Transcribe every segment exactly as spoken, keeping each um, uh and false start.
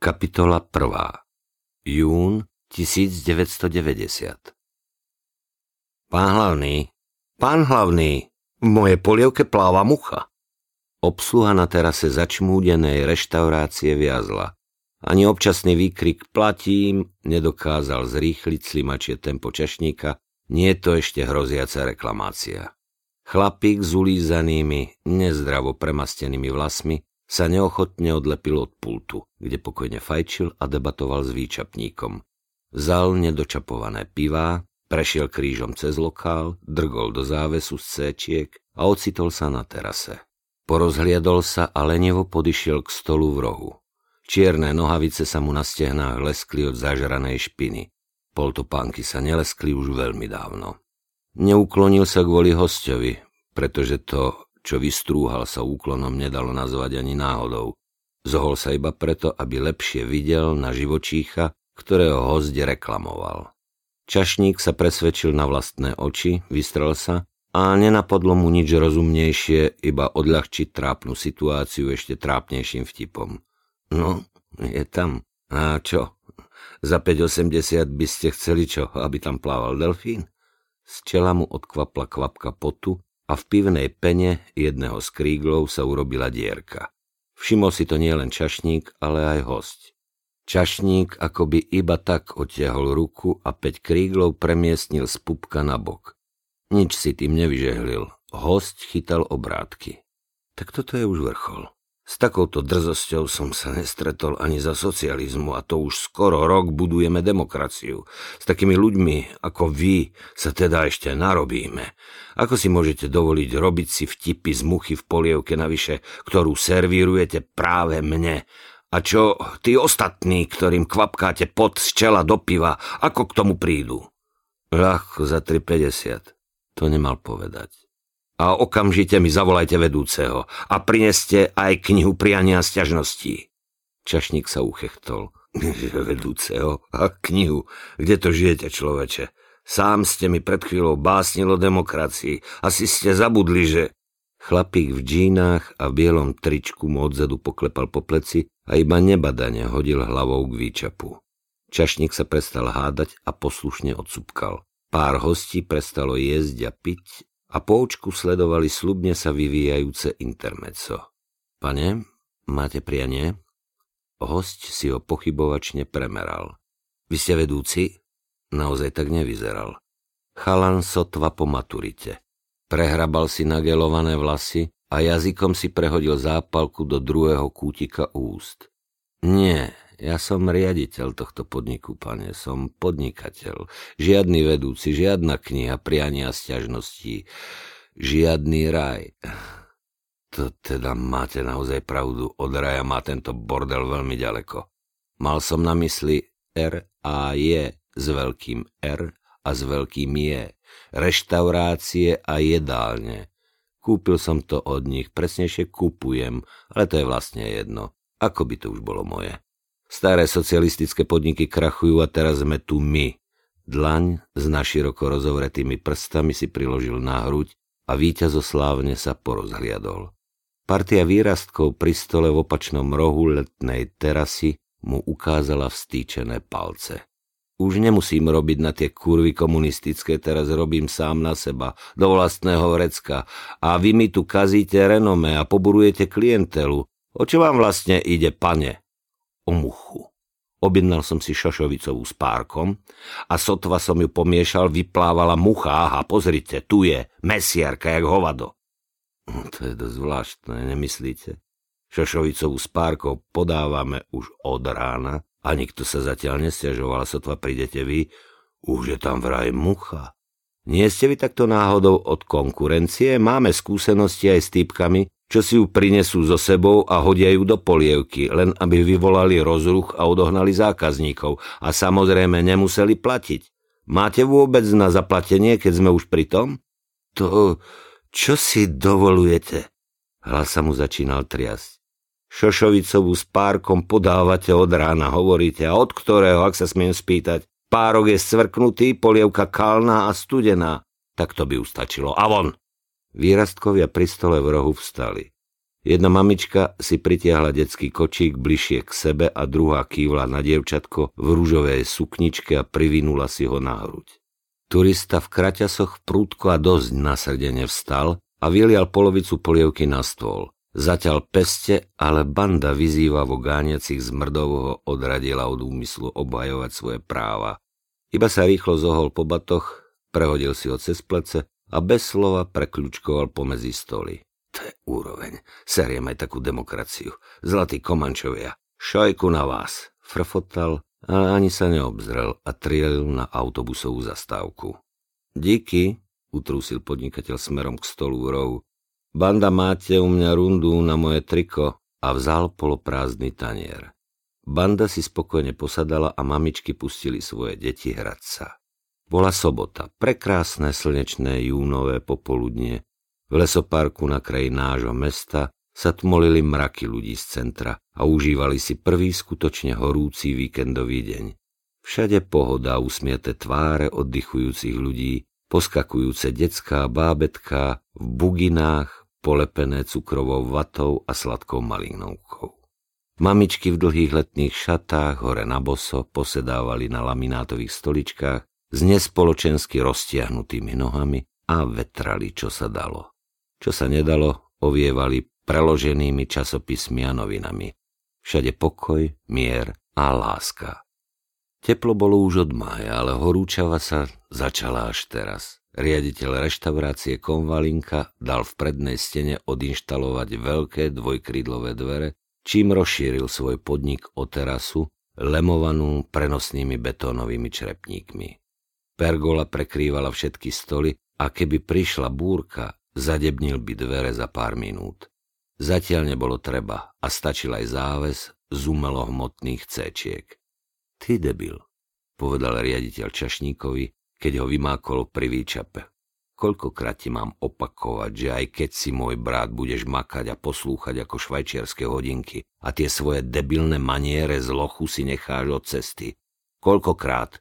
Kapitola prvá. Jún tisíc deväťsto deväťdesiat. Pán hlavný, pán hlavný, v mojej polievke pláva mucha. Obsluha na terase začmúdenej reštaurácie viazla. Ani občasný výkrik platím nedokázal zrýchliť slimačie tempo čašníka, nie je to ešte hroziaca reklamácia. Chlapík s ulízanými, nezdravo premastenými vlasmi sa neochotne odlepil od pultu, kde pokojne fajčil a debatoval s výčapníkom. Vzal nedočapované pivá, prešiel krížom cez lokál, drgol do závesu z céčiek a ocitol sa na terase. Porozhliadol sa a lenivo podišiel k stolu v rohu. Čierne nohavice sa mu na stehnách leskli od zažranej špiny. Poltopánky sa neleskli už veľmi dávno. Neuklonil sa kvôli hostovi, pretože to, čo vystrúhal, sa úklonom nedalo nazvať ani náhodou. Zohol sa iba preto, aby lepšie videl na živočícha, ktorého hosť reklamoval. Čašník sa presvedčil na vlastné oči, vystrel sa a nenapadlo mu nič rozumnejšie, iba odľahčiť trápnu situáciu ešte trápnejším vtipom. No, je tam. A čo? Za päť osemdesiat by ste chceli čo, aby tam plával delfín? Z čela mu odkvapla kvapka potu a v pivnej pene jedného z kríglov sa urobila dierka. Všimol si to nielen čašník, ale aj hosť. Čašník akoby iba tak odtiahol ruku a päť kríglov premiestnil z pupka na bok. Nič si tým nevyžehlil. Hosť chytal obrátky. Tak toto je už vrchol. S takouto drzosťou som sa nestretol ani za socializmu a to už skoro rok budujeme demokraciu. S takými ľuďmi ako vy sa teda ešte narobíme. Ako si môžete dovoliť robiť si vtipy z muchy v polievke navyše, ktorú servírujete práve mne? A čo tí ostatní, ktorým kvapkáte pot z čela do piva, ako k tomu prídu? Ľahko za tri päťdesiat. To nemal povedať. A okamžite mi zavolajte vedúceho a prineste aj knihu priania a sťažností. Čašník sa uchechtol. Vedúceho a knihu? Kde to žijete, človeče? Sám ste mi pred chvíľou básnil o demokracii. Asi ste zabudli, že... Chlapík v džínach a v bielom tričku mu odzadu poklepal po pleci a iba nebadane hodil hlavou k výčapu. Čašník sa prestal hádať a poslušne odsúpkal. Pár hostí prestalo jesť a piť a poučku sledovali slubne sa vyvíjajúce intermezzo. Pane, máte prianie? Hosť si ho pochybovačne premeral. Vy ste vedúci? Naozaj tak nevyzeral. Chalan sotva po maturite. Prehrabal si nagelované vlasy a jazykom si prehodil zápalku do druhého kútika úst. Nie, ja som riaditeľ tohto podniku, pane, som podnikateľ. Žiadny vedúci, žiadna kniha priania a sťažností, žiadny raj. To teda máte naozaj pravdu, od raja má tento bordel veľmi ďaleko. Mal som na mysli R A J s veľkým R a s veľkým J. Reštaurácie a jedálne. Kúpil som to od nich, presnejšie kupujem, ale to je vlastne jedno. Ako by to už bolo moje. Staré socialistické podniky krachujú a teraz sme tu my. Dlaň s naširoko rozovretými prstami si priložil na hruď a víťazoslávne sa porozhliadol. Partia výrastkov pri stole v opačnom rohu letnej terasy mu ukázala vstýčené palce. Už nemusím robiť na tie kurvy komunistické, teraz robím sám na seba, do vlastného vrecka. A vy mi tu kazíte renome a poburujete klientelu. O čo vám vlastne ide, pane? O muchu. Objednal som si šošovicovú s párkom a sotva som ju pomiešal, vyplávala mucha. Aha, pozrite, tu je mesiarka, jak hovado. To je dosť zvláštne, nemyslíte? Šošovicovú s párkou podávame už od rána. A nikto sa zatiaľ nestiažoval, sotva prídete vy, už je tam vraj mucha. Nie ste vy takto náhodou od konkurencie? Máme skúsenosti aj s týpkami, čo si ju prinesú so sebou a hodia ju do polievky, len aby vyvolali rozruch a odohnali zákazníkov a samozrejme nemuseli platiť. Máte vôbec na zaplatenie, keď sme už pri tom? To, čo si dovolujete? Hlas sa mu začínal triasť. Šošovicovú s párkom podávate od rána, hovoríte, a od ktorého, ak sa smiem spýtať, párok je scvrknutý, polievka kalná a studená. Tak to by ustačilo. A von! Výrastkovia pri stole v rohu vstali. Jedna mamička si pritiahla detský kočík bližšie k sebe a druhá kývla na dievčatko v ružovej sukničke a privinula si ho na hruď. Turista v kraťasoch prúdko a dosť nasrdene vstal a vylial polovicu polievky na stôl. Zatiaľ peste, ale banda vyzývavo gáňacich zmrdov ho odradila od úmyslu obhajovať svoje práva. Iba sa rýchlo zohol po batoch, prehodil si ho cez plece a bez slova prekľučkoval pomedzi stoly. To je úroveň. Seriem aj takú demokraciu. Zlatí komančovia. Šajku na vás. Frfotal, ale ani sa neobzrel a trielil na autobusovú zastávku. Díky, utrúsil podnikateľ smerom k stolu rohu. Banda, máte u mňa rundu na moje triko, a vzal poloprázdny tanier. Banda si spokojne posadala a mamičky pustili svoje deti hrať sa. Bola sobota, prekrásne slnečné júnové popoludnie. V lesoparku na kraji nášho mesta sa tmolili mraky ľudí z centra a užívali si prvý skutočne horúci víkendový deň. Všade pohoda, usmiate tváre oddychujúcich ľudí, poskakujúce decká bábätká v buginách, polepené cukrovou vatou a sladkou malinovkou. Mamičky v dlhých letných šatách, hore na boso, posedávali na laminátových stoličkách s nespoločensky roztiahnutými nohami a vetrali, čo sa dalo. Čo sa nedalo, ovievali preloženými časopismi a novinami. Všade pokoj, mier a láska. Teplo bolo už od mája, ale horúčava sa začala až teraz. Riaditeľ reštaurácie Konvalinka dal v prednej stene odinštalovať veľké dvojkrídlové dvere, čím rozšíril svoj podnik o terasu, lemovanú prenosnými betónovými črepníkmi. Pergola prekrývala všetky stoly a keby prišla búrka, zadebnil by dvere za pár minút. Zatiaľ nebolo treba a stačil aj záves z umelohmotných céčiek. Ty debil, povedal riaditeľ čašníkovi, keď ho vymákol pri výčape. Koľkokrát ti mám opakovať, že aj keď si môj brat budeš makať a poslúchať ako švajčiarske hodinky a tie svoje debilné maniere z lochu si necháš od cesty. Koľkokrát?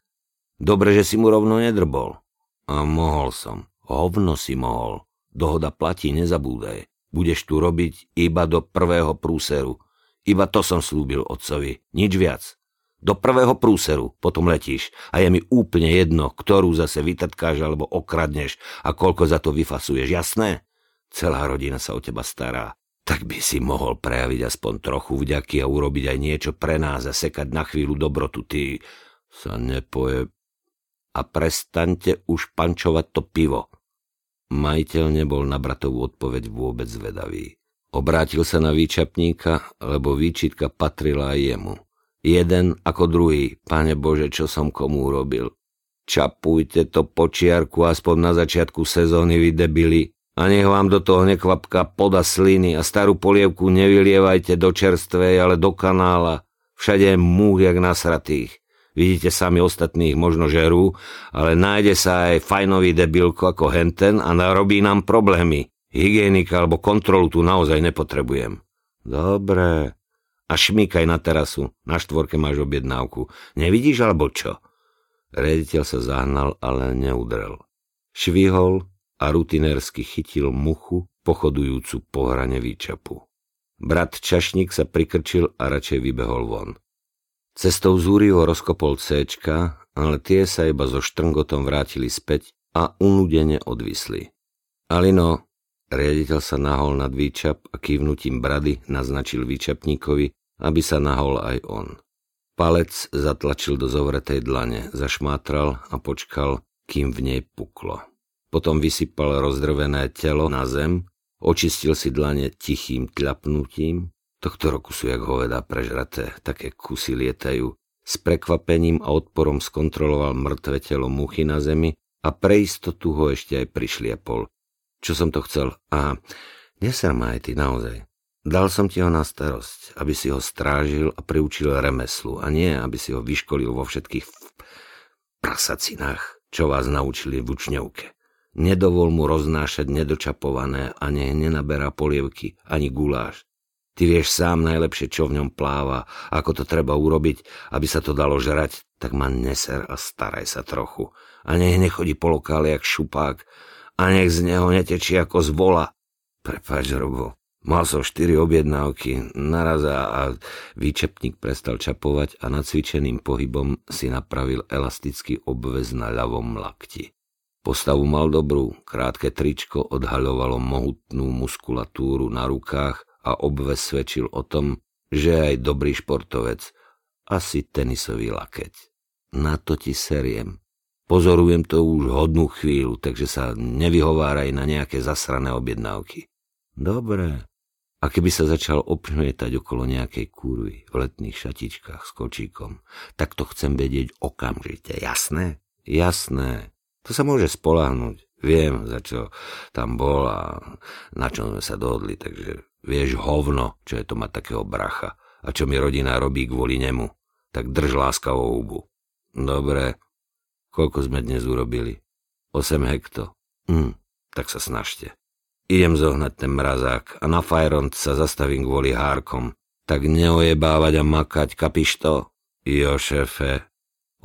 Dobre, že si mu rovno nedrbol. A mohol som. Hovno si mohol. Dohoda platí, nezabúdaj. Budeš tu robiť iba do prvého prúseru. Iba to som slúbil otcovi. Nič viac. Do prvého prúseru, potom letíš a je mi úplne jedno, ktorú zase vytrtkáš alebo okradneš a koľko za to vyfasuješ, jasné? Celá rodina sa o teba stará. Tak by si mohol prejaviť aspoň trochu vďaky a urobiť aj niečo pre nás a sekať na chvíľu dobrotu, ty sa nepoje. A prestaňte už pančovať to pivo. Majiteľ nebol na bratovú odpoveď vôbec zvedavý. Obrátil sa na výčapníka, lebo výčitka patrila aj jemu. Jeden ako druhý, Pane Bože, čo som komu urobil. Čapujte to počiarku aspoň na začiatku sezóny, vy debili, a nech vám do toho nekvapka poda sliny a starú polievku nevylievajte do čerstvej, ale do kanála. Všade je múh jak nasratých. Vidíte sami ostatných možno žerú, ale nájde sa aj fajnový debilko ako henten a narobí nám problémy. Hygienika alebo kontrolu tu naozaj nepotrebujem. Dobre. A šmíkaj na terasu, na štvorke máš objednávku. Nevidíš alebo čo? Riaditeľ sa zahnal, ale neudrel. Švihol a rutinérsky chytil muchu, pochodujúcu po hrane výčapu. Brat čašník sa prikrčil a radšej vybehol von. Cestou zúri ho rozkopol céčka, ale tie sa iba so štrngotom vrátili späť a unudene odvisli. Alino, riaditeľ sa nahol nad výčap a kývnutím brady naznačil výčapníkovi, aby sa nahol aj on. Palec zatlačil do zovretej dlane, zašmátral a počkal, kým v nej puklo. Potom vysypal rozdrvené telo na zem, očistil si dlane tichým tľapnutím. Tohto roku sú jak hovedá prežraté, také kusy lietajú. S prekvapením a odporom skontroloval mŕtve telo muchy na zemi a pre istotu ho ešte aj prišliapol. Čo som to chcel? Aha, neser ma aj ty, naozaj. Dal som ti ho na starosť, aby si ho strážil a priučil remeslu, a nie, aby si ho vyškolil vo všetkých prasacinách, čo vás naučili v učňovke. Nedovol mu roznášať nedočapované a nech nenaberá polievky ani guláš. Ty vieš sám najlepšie, čo v ňom pláva, ako to treba urobiť, aby sa to dalo žrať, tak ma neser a staraj sa trochu. A nech nechodí po lokále jak šupák, a nech z neho netečí ako z vola. Prepáč, Robo, Mal som štyri objednávky naraz a výčepník prestal čapovať a nacvičeným pohybom si napravil elastický obväz na ľavom lakti. Postavu mal dobrú, krátke tričko odhaľovalo mohutnú muskulatúru na rukách a obväz svedčil o tom, že je aj dobrý športovec, asi tenisový lakeť. Na to ti seriem. Pozorujem to už hodnú chvíľu, takže sa nevyhováraj na nejaké zasrané objednávky. Dobre. A keby sa začal obšmietať okolo nejakej kurvy v letných šatičkách s kočíkom, tak to chcem vedieť okamžite, jasné? Jasné. To sa môže spoľahnúť. Viem, za čo tam bol a na čom sme sa dohodli, takže vieš hovno, čo je to mať takého bracha a čo mi rodina robí kvôli nemu. Tak drž láskavou hubu. Dobre. Koľko sme dnes urobili? osem hekto. Hm, tak sa snažte. Idem zohnať ten mrazák a na fajront sa zastavím kvôli hárkom. Tak neojebávať a makať, kapiš to? Jo, šéfe.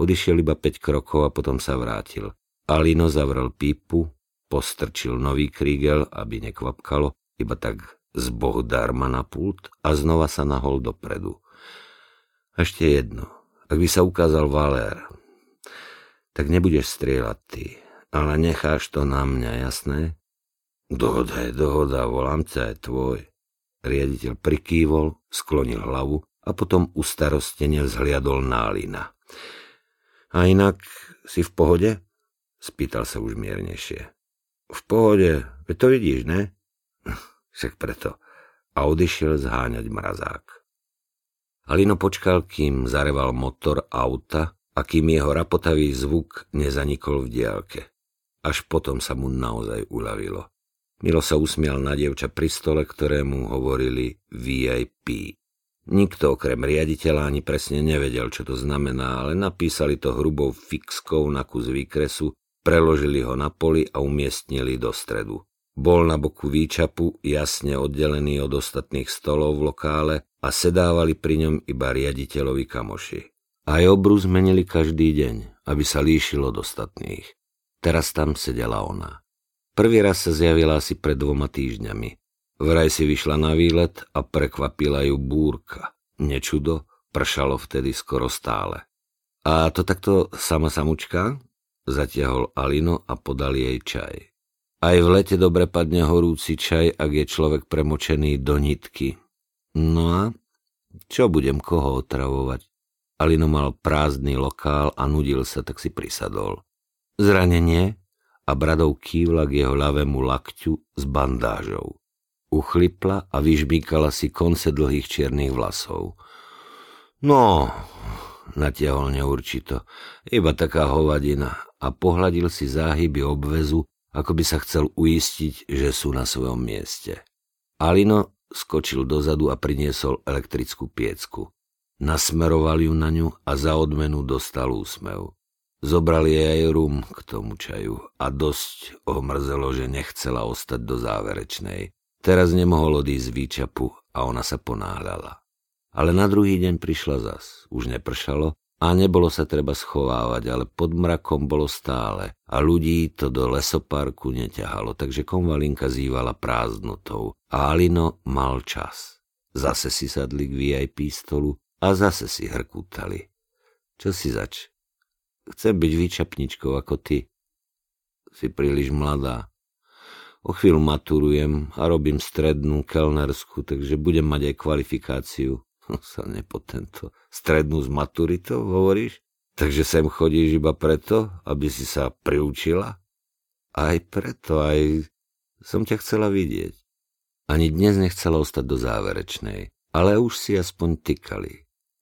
Odišiel iba päť krokov a potom sa vrátil. Alino zavrel pípu, postrčil nový krígel, aby nekvapkalo, iba tak z boh darma na pult a znova sa nahol dopredu. Ešte jedno. Ak by sa ukázal Valér, tak nebudeš strieľať ty, ale necháš to na mňa, jasné? Dohoda je dohoda, volám ťa, je tvoj. Riaditeľ prikývol, sklonil hlavu a potom ustarostene vzhliadol na Alina. A inak si v pohode? Spýtal sa už miernejšie. V pohode, veď to vidíš, ne? Však preto. A odišiel zháňať mrazák. Alino počkal, kým zareval motor auta a kým jeho rapotavý zvuk nezanikol v diaľke. Až potom sa mu naozaj uľavilo. Milo sa usmial na dievča pri stole, ktorému hovorili vé í pé. Nikto okrem riaditeľa ani presne nevedel, čo to znamená, ale napísali to hrubou fixkou na kus výkresu, preložili ho na poli a umiestnili do stredu. Bol na boku výčapu, jasne oddelený od ostatných stolov v lokále a sedávali pri ňom iba riaditeľovi kamoši. Aj obrus menili každý deň, aby sa líšil od ostatných. Teraz tam sedela ona. Prvý raz sa zjavila asi pred dvoma týždňami. Vraj si vyšla na výlet a prekvapila ju búrka. Nečudo, pršalo vtedy skoro stále. A to takto sama samučka? Zatiahol Alino a podal jej čaj. Aj v lete dobre padne horúci čaj, ak je človek premočený do nitky. No a čo budem koho otravovať? Alino mal prázdny lokál a nudil sa, tak si prisadol. Zranenie? A bradou kývla k jeho ľavému lakťu s bandážou. Uchlipla a vyžbíkala si konce dlhých čiernych vlasov. No, natiahol neurčito, iba taká hovadina a pohľadil si záhyby obväzu, ako by sa chcel uistiť, že sú na svojom mieste. Alino skočil dozadu a priniesol elektrickú piecku. Nasmeroval ju na ňu a za odmenu dostal úsmev. Zobrali jej aj rum k tomu čaju a dosť ho mrzelo, že nechcela ostať do záverečnej. Teraz nemohol odísť z výčapu a ona sa ponáhľala. Ale na druhý deň prišla zas. Už nepršalo a nebolo sa treba schovávať, ale pod mrakom bolo stále a ľudí to do lesoparku neťahalo, takže Konvalinka zývala prázdnotou a Alino mal čas. Zase si sadli k vé í pé stolu a zase si hrkútali. Čo si zač? Chcem byť výčapničkou ako ty. Si príliš mladá. O chvíľu maturujem a robím strednú kelnersku, takže budem mať aj kvalifikáciu. No sa nepotento. Strednú s maturitou, hovoríš? Takže sem chodíš iba preto, aby si sa priučila? Aj preto, aj som ťa chcela vidieť. Ani dnes nechcela ostať do záverečnej, ale už si aspoň tykali.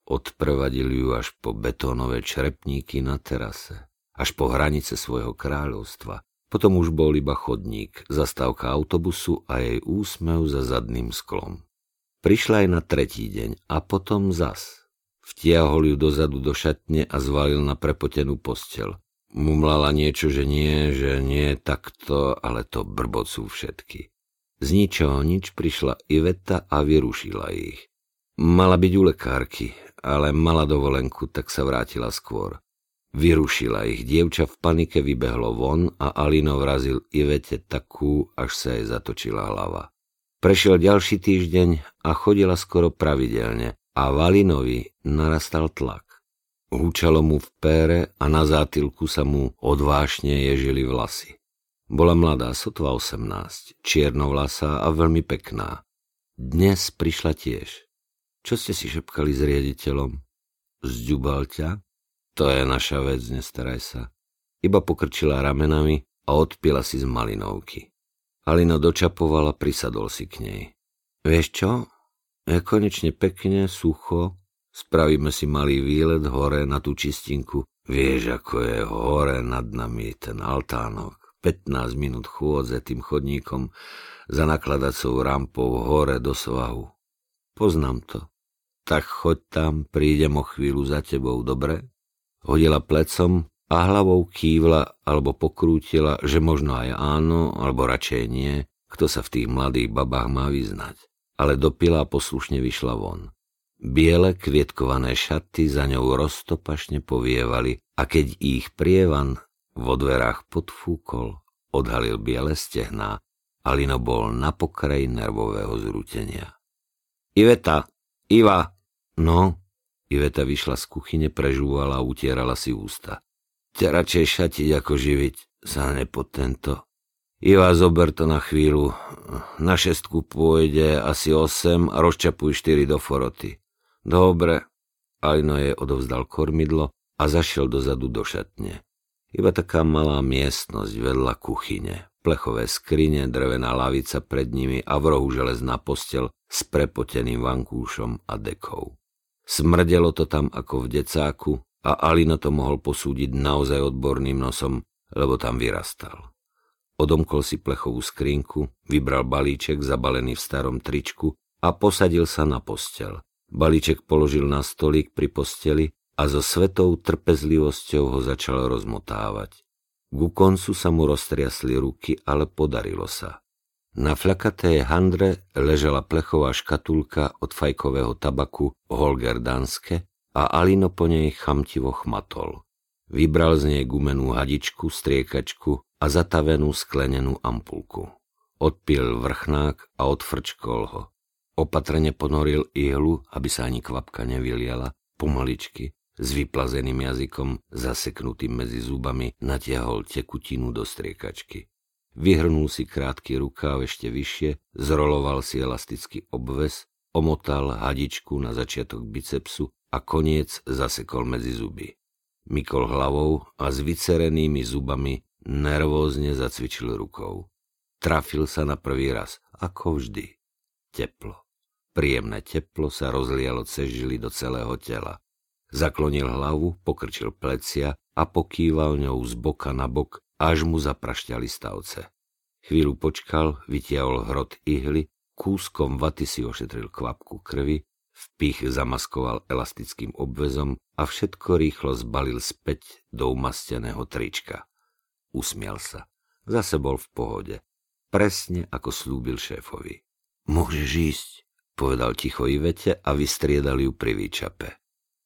Odprevadili ju až po betónové črepníky na terase, až po hranice svojho kráľovstva. Potom už bol iba chodník, zastávka autobusu a jej úsmev za zadným sklom. Prišla aj na tretí deň a potom zas. Vtiahol ju dozadu do šatne a zvalil na prepotenú posteľ. Mumlala niečo, že nie, že nie, takto, ale to brbocú všetky. Z ničoho nič prišla Iveta a vyrušila ich. Mala byť u lekárky, ale mala dovolenku, tak sa vrátila skôr. Vyrušila ich, dievča v panike vybehlo von a Alino vrazil Ivete takú, až sa jej zatočila hlava. Prešiel ďalší týždeň a chodila skoro pravidelne a Valinovi narastal tlak. Húčalo mu v pére a na zátilku sa mu odvážne ježili vlasy. Bola mladá, sotva osemnásť, čiernovlasá a veľmi pekná. Dnes prišla tiež. Čo ste si šepkali s riaditeľom? Zďubal ťa? To je naša vec, nestaraj sa. Iba pokrčila ramenami a odpila si z malinovky. Halina dočapovala, prisadol si k nej. Vieš čo? Je konečne pekne, sucho. Spravíme si malý výlet hore na tú čistinku. Vieš, ako je hore nad nami ten altánok. pätnásť minút chôdze tým chodníkom za nakladacou rampou hore do svahu. Poznám to. Tak choď tam, prídem o chvíľu za tebou, dobre? Hodila plecom a hlavou kývla alebo pokrútila, že možno aj áno, alebo radšej nie, kto sa v tých mladých babách má vyznať. Ale dopila a poslušne vyšla von. Biele kvietkované šaty za ňou roztopašne povievali a keď ich prievan vo dverách podfúkol, odhalil biele stehná. Alino bol na pokraji nervového zrútenia. Iveta! Iva! No? Iveta vyšla z kuchyne, prežúvala a utierala si ústa. Te radšej šatiť, ako živiť. Sa nepod tento. Iva, zober to na chvíľu. Na šestku pôjde asi osem a rozčapuj štyri do foroty. Dobre. Alino jej odovzdal kormidlo a zašiel dozadu do šatne. Iba taká malá miestnosť vedľa kuchyne, plechové skrine, drevená lavica pred nimi a v rohu železná posteľ s prepoteným vankúšom a dekou. Smrdelo to tam ako v decáku a Alino to mohol posúdiť naozaj odborným nosom, lebo tam vyrastal. Odomkol si plechovú skrinku, vybral balíček zabalený v starom tričku a posadil sa na posteľ. Balíček položil na stolík pri posteli a so svetou trpezlivosťou ho začal rozmotávať. Ku koncu sa mu roztriasli ruky, ale podarilo sa. Na flakatej handre ležela plechová škatulka od fajkového tabaku Holger Danske a Alino po nej chamtivo chmatol. Vybral z nej gumenú hadičku, striekačku a zatavenú sklenenú ampulku. Odpil vrchnák a odfrčkol ho. Opatrne ponoril ihlu, aby sa ani kvapka nevyliala, pomaličky. S vyplazeným jazykom, zaseknutým medzi zubami, natiahol tekutinu do striekačky. Vyhrnul si krátky rukáv ešte vyššie, zroloval si elastický obväz, omotal hadičku na začiatok bicepsu a koniec zasekol medzi zuby. Mykol hlavou a s vycerenými zubami nervózne zacvičil rukou. Trafil sa na prvý raz, ako vždy. Teplo. Príjemné teplo sa rozlialo cez žily do celého tela. Zaklonil hlavu, pokrčil plecia a pokýval ňou z boka na bok, až mu zaprašťali stavce. Chvíľu počkal, vytiahol hrot ihly, kúskom vaty si ošetril kvapku krvi, vpich zamaskoval elastickým obväzom a všetko rýchlo zbalil späť do umasteného trička. Usmial sa. Zase bol v pohode. Presne ako slúbil šéfovi. Môžeš ísť, povedal ticho Ivete a vystriedali ju pri výčape.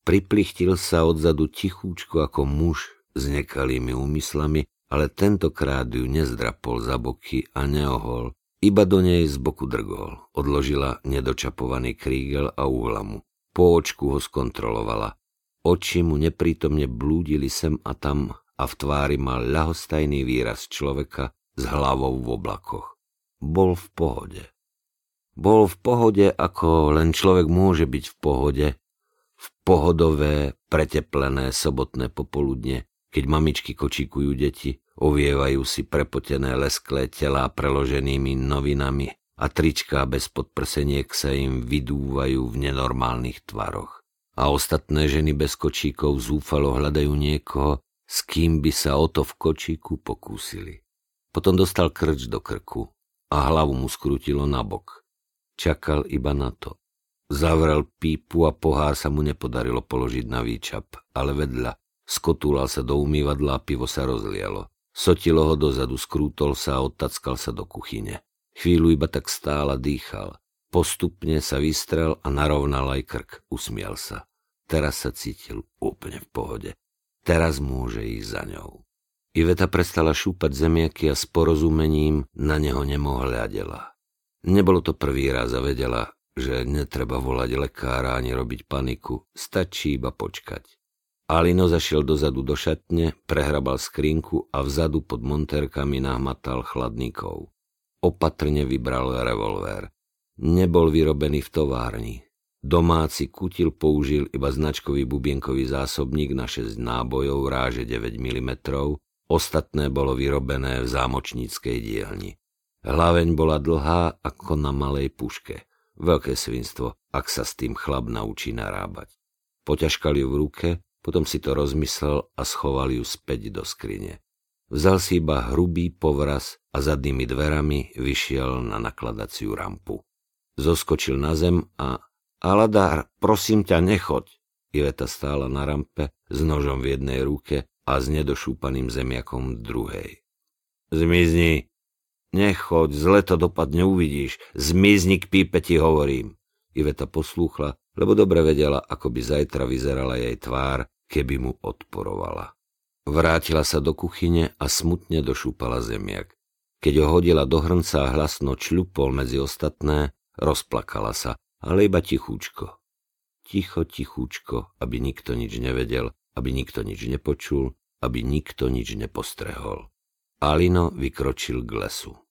Priplichtil sa odzadu tichúčko ako muž s nekalými úmyslami, ale tentokrát ju nezdrapol za boky a neohol, iba do nej z boku drgol. Odložila nedočapovaný krígel a uhla mu. Po očku ho skontrolovala. Oči mu neprítomne blúdili sem a tam a v tvári mal ľahostajný výraz človeka s hlavou v oblakoch. Bol v pohode. Bol v pohode, ako len človek môže byť v pohode, v pohodové, preteplené sobotné popoludne, keď mamičky kočíkujú deti, ovievajú si prepotené lesklé telá preloženými novinami a tričká bez podprseniek sa im vydúvajú v nenormálnych tvaroch. A ostatné ženy bez kočíkov zúfalo hľadajú niekoho, s kým by sa o to v kočíku pokúsili. Potom dostal krč do krku a hlavu mu skrútilo na bok. Čakal iba na to. Zavrel pípu a pohár sa mu nepodarilo položiť na výčap, ale vedľa. Skotúlal sa do umývadla a pivo sa rozlialo. Sotilo ho dozadu, skrútol sa a odtackal sa do kuchyne. Chvíľu iba tak stál a dýchal. Postupne sa vystrel a narovnal aj krk. Usmial sa. Teraz sa cítil úplne v pohode. Teraz môže ísť za ňou. Iveta prestala šúpať zemiaky a s porozumením na neho nemohľadela. Nebolo to prvý raz a vedela, že netreba volať lekára ani robiť paniku, stačí iba počkať. Alino zašiel dozadu do šatne, prehrabal skrinku a vzadu pod montérkami nahmatal chladníkov. Opatrne vybral revolver. Nebol vyrobený v továrni. Domáci kutil použil iba značkový bubienkový zásobník na šesť nábojov ráže deväť milimetrov, ostatné bolo vyrobené v zámočníckej dielni. Hlaveň bola dlhá ako na malej puške. Veľké svinstvo, ak sa s tým chlap naučí narábať. Poťažkal ju v ruke, potom si to rozmyslel a schoval ju späť do skrine. Vzal si iba hrubý povraz a zadnými dverami vyšiel na nakladaciu rampu. Zoskočil na zem a Aladár, prosím ťa, nechoď. Iveta stála na rampe s nožom v jednej ruke a s nedošúpaným zemiakom v druhej. Zmizni! Nechoď, zle to dopadne, uvidíš. Zmizni, k pípe ti hovorím. Iveta poslúchla, lebo dobre vedela, ako by zajtra vyzerala jej tvár, keby mu odporovala. Vrátila sa do kuchyne a smutne došúpala zemiak. Keď ho hodila do hrnca a hlasno čľupol medzi ostatné, rozplakala sa, ale iba tichúčko. Ticho, tichúčko, aby nikto nič nevedel, aby nikto nič nepočul, aby nikto nič nepostrehol. Alino vykročil k lesu.